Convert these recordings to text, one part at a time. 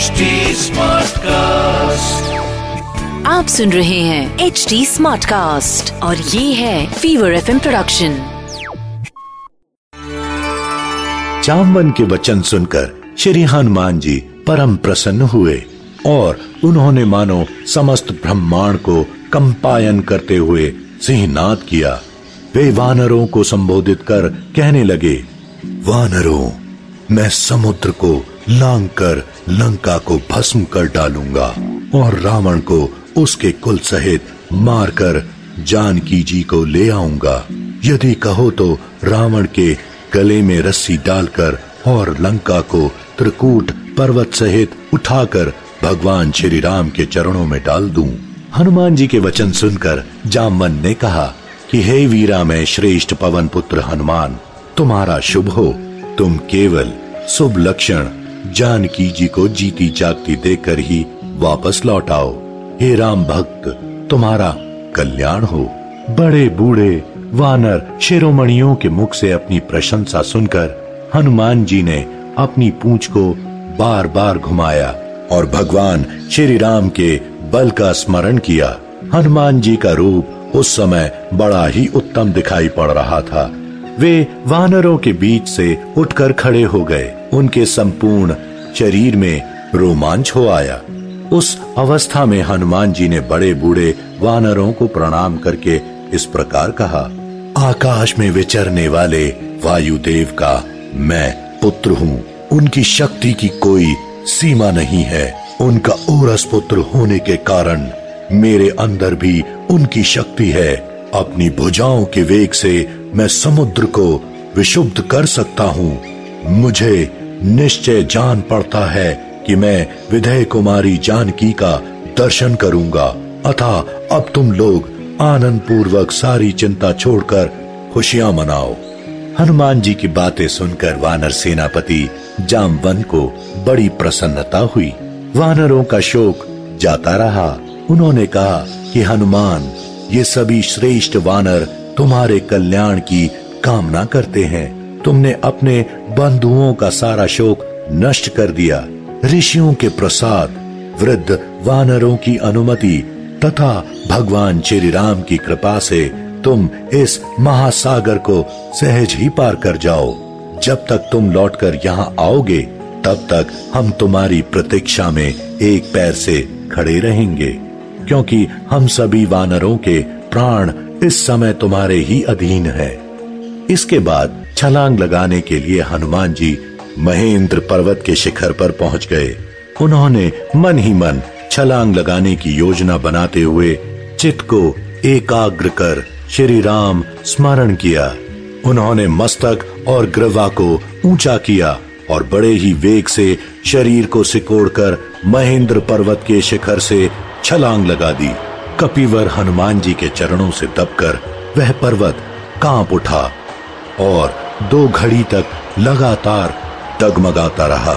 HD smart cast, आप सुन रहे हैं HD स्मार्ट कास्ट और ये है फीवर FM प्रोडक्शन। चावमन के वचन सुनकर श्री हनुमान जी परम प्रसन्न हुए और उन्होंने मानो समस्त ब्रह्मांड को कंपायन करते हुए सिंहनाद किया। वे वानरों को संबोधित कर कहने लगे, वानरों, मैं समुद्र को लांग कर लंका को भस्म कर डालूंगा और रावण को उसके कुल सहित मारकर जानकी जी को ले आऊंगा। यदि कहो तो रावण के गले में रस्सी डालकर और लंका को त्रिकूट पर्वत सहित उठाकर भगवान श्री राम के चरणों में डाल दूं। हनुमान जी के वचन सुनकर जामवन ने कहा कि हे वीरा, मैं श्रेष्ठ पवन पुत्र हनुमान, तुम्हारा शुभ हो। तुम केवल शुभ लक्षण जानकी जी को जीती जागती देकर ही वापस लौट आओ। हे राम भक्त, तुम्हारा कल्याण हो। बड़े बूढ़े वानर शिरोमणियों के मुख से अपनी प्रशंसा सुनकर हनुमान जी ने अपनी पूंछ को बार बार घुमाया और भगवान श्री राम के बल का स्मरण किया। हनुमान जी का रूप उस समय बड़ा ही उत्तम दिखाई पड़ रहा था। वे वानरों के बीच से उठकर खड़े हो गए। उनके संपूर्ण शरीर में रोमांच हो आया। उस अवस्था में हनुमान जी ने बड़े बूढ़े वानरों को प्रणाम करके इस प्रकार कहा, आकाश में विचरने वाले वायुदेव का मैं पुत्र हूँ। उनकी शक्ति की कोई सीमा नहीं है। उनका औरस पुत्र होने के कारण मेरे अंदर भी उनकी शक्ति है। अपनी भुजाओं के वेग से मैं समुद्र को विशुद्ध कर सकता हूँ। मुझे निश्चय जान पड़ता है कि मैं विधेय कुमारी जानकी का दर्शन करूंगा। अतः अब तुम लोग आनंद पूर्वक सारी चिंता छोड़कर खुशियां मनाओ। हनुमान जी की बातें सुनकर वानर सेनापति जामवन को बड़ी प्रसन्नता हुई। वानरों का शोक जाता रहा। उन्होंने कहा कि हनुमान, ये सभी श्रेष्ठ वानर तुम्हारे कल्याण की कामना करते हैं। तुमने अपने बंधुओं का सारा शोक नष्ट कर दिया। ऋषियों के प्रसाद, वृद्ध वानरों की अनुमति तथा भगवान श्री राम की कृपा से तुम इस महासागर को सहज ही पार कर जाओ। जब तक तुम लौटकर यहाँ आओगे, तब तक हम तुम्हारी प्रतीक्षा में एक पैर से खड़े रहेंगे, क्योंकि हम सभी वानरों के प्राण इस समय तुम्हारे ही अधीन है। इसके बाद छलांग लगाने के लिए हनुमान जी महेंद्र पर्वत के शिखर पर पहुंच गए। उन्होंने मन ही मन छलांग लगाने की योजना बनाते हुए चित्त को एकाग्र कर श्री राम स्मरण किया। उन्होंने मस्तक और ग्रीवा को ऊंचा किया और बड़े ही वेग से शरीर को सिकोड़कर महेंद्र पर्वत के शिखर से छलांग लगा दी। कपिवर हनुमान जी के चरणों से दबकर वह पर्वत कांप उठा और 2 घड़ी तक लगातार डगमगाता रहा।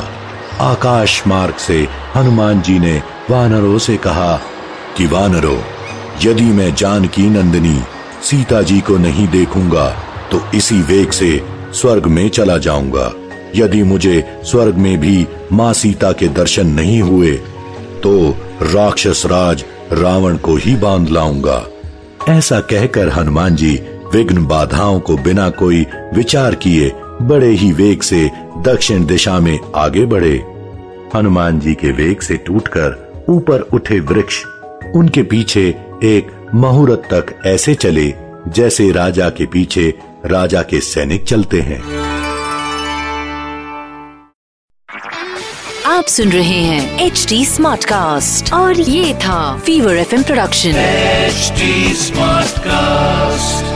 आकाश मार्ग से हनुमान जी ने वानरों से कहा कि वानरों, यदि मैं जानकी नंदिनी सीता जी को नहीं देखूंगा तो इसी वेग से स्वर्ग में चला जाऊंगा। यदि मुझे स्वर्ग में भी माँ सीता के दर्शन नहीं हुए तो राक्षस राज रावण को ही बांध लाऊंगा। ऐसा कहकर हनुमान जी विघ्न बाधाओं को बिना कोई विचार किए बड़े ही वेग से दक्षिण दिशा में आगे बढ़े। हनुमान जी के वेग से टूटकर ऊपर उठे वृक्ष उनके पीछे एक मुहूर्त तक ऐसे चले जैसे राजा के पीछे राजा के सैनिक चलते हैं। आप सुन रहे हैं HD स्मार्ट कास्ट और ये था Fever FM production HD smart cast.